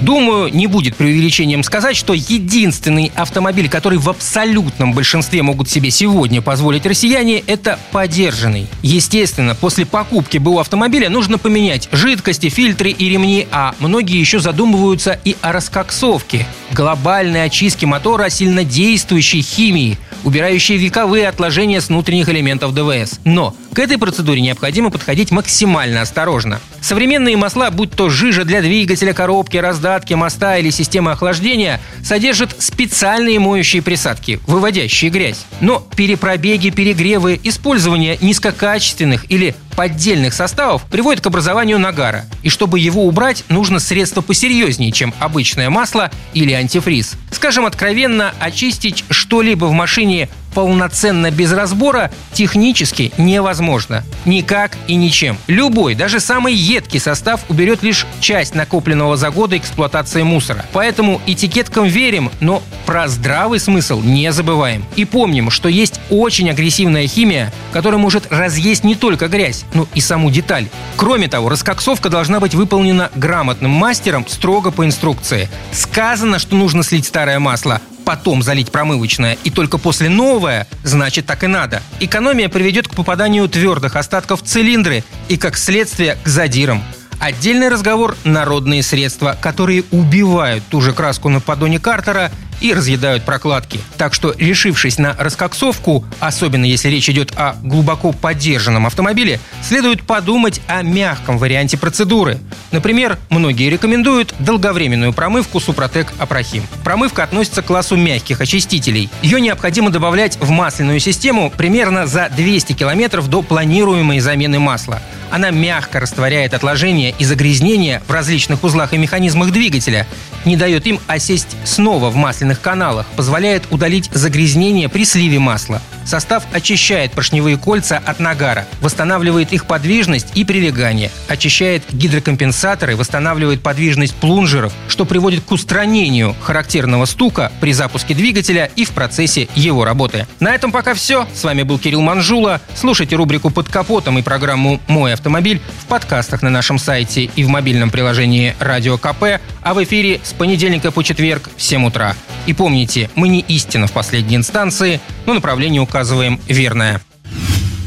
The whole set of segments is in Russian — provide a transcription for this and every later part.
Думаю, не будет преувеличением сказать, что единственный автомобиль, который в абсолютном большинстве могут себе сегодня позволить россияне, это подержанный. Естественно, после покупки БУ автомобиля нужно поменять жидкости, фильтры и ремни, а многие еще задумываются и о раскоксовке, глобальной очистке мотора сильнодействующей химии, убирающей вековые отложения с внутренних элементов ДВС. Но к этой процедуре необходимо подходить максимально осторожно. Современные масла, будь то жижа для двигателя, коробки, раздатки, моста или системы охлаждения, содержат специальные моющие присадки, выводящие грязь. Но перепробеги, перегревы, использование низкокачественных или поддельных составов приводит к образованию нагара. И чтобы его убрать, нужно средство посерьезнее, чем обычное масло или антифриз. Скажем откровенно, очистить что-либо в машине полноценно без разбора технически невозможно. Никак и ничем. Любой, даже самый едкий состав уберет лишь часть накопленного за годы эксплуатации мусора. Поэтому этикеткам верим, но про здравый смысл не забываем. И помним, что есть очень агрессивная химия, которая может разъесть не только грязь, но и саму деталь. Кроме того, раскоксовка должна быть выполнена грамотным мастером строго по инструкции. Сказано, что нужно слить старое масло, потом залить промывочное и только после новое, значит, так и надо. Экономия приведет к попаданию твердых остатков в цилиндры и, как следствие, к задирам. Отдельный разговор – народные средства, которые убивают ту же краску на поддоне картера и разъедают прокладки. Так что, решившись на раскоксовку, особенно если речь идет о глубоко подержанном автомобиле, следует подумать о мягком варианте процедуры. Например, многие рекомендуют долговременную промывку «Супротек Апрохим». Промывка относится к классу мягких очистителей. Ее необходимо добавлять в масляную систему примерно за 200 км до планируемой замены масла. Она мягко растворяет отложения и загрязнения в различных узлах и механизмах двигателя, не дает им осесть снова в масляных каналах, позволяет удалить загрязнение при сливе масла. Состав очищает поршневые кольца от нагара, восстанавливает их подвижность и прилегание, очищает гидрокомпенсаторы, восстанавливает подвижность плунжеров, что приводит к устранению характерного стука при запуске двигателя и в процессе его работы. На этом пока все. С вами был Кирилл Манжула. Слушайте рубрику «Под капотом» и программу «Мой автомобиль» в подкастах на нашем сайте и в мобильном приложении «Радио КП», а в эфире с понедельника по четверг в 7 утра. И помните, мы не истина в последней инстанции, но направление указываем верное.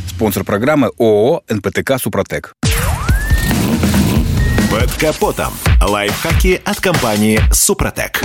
Спонсор программы ООО «НПТК Супротек». Под капотом. Лайфхаки от компании «Супротек».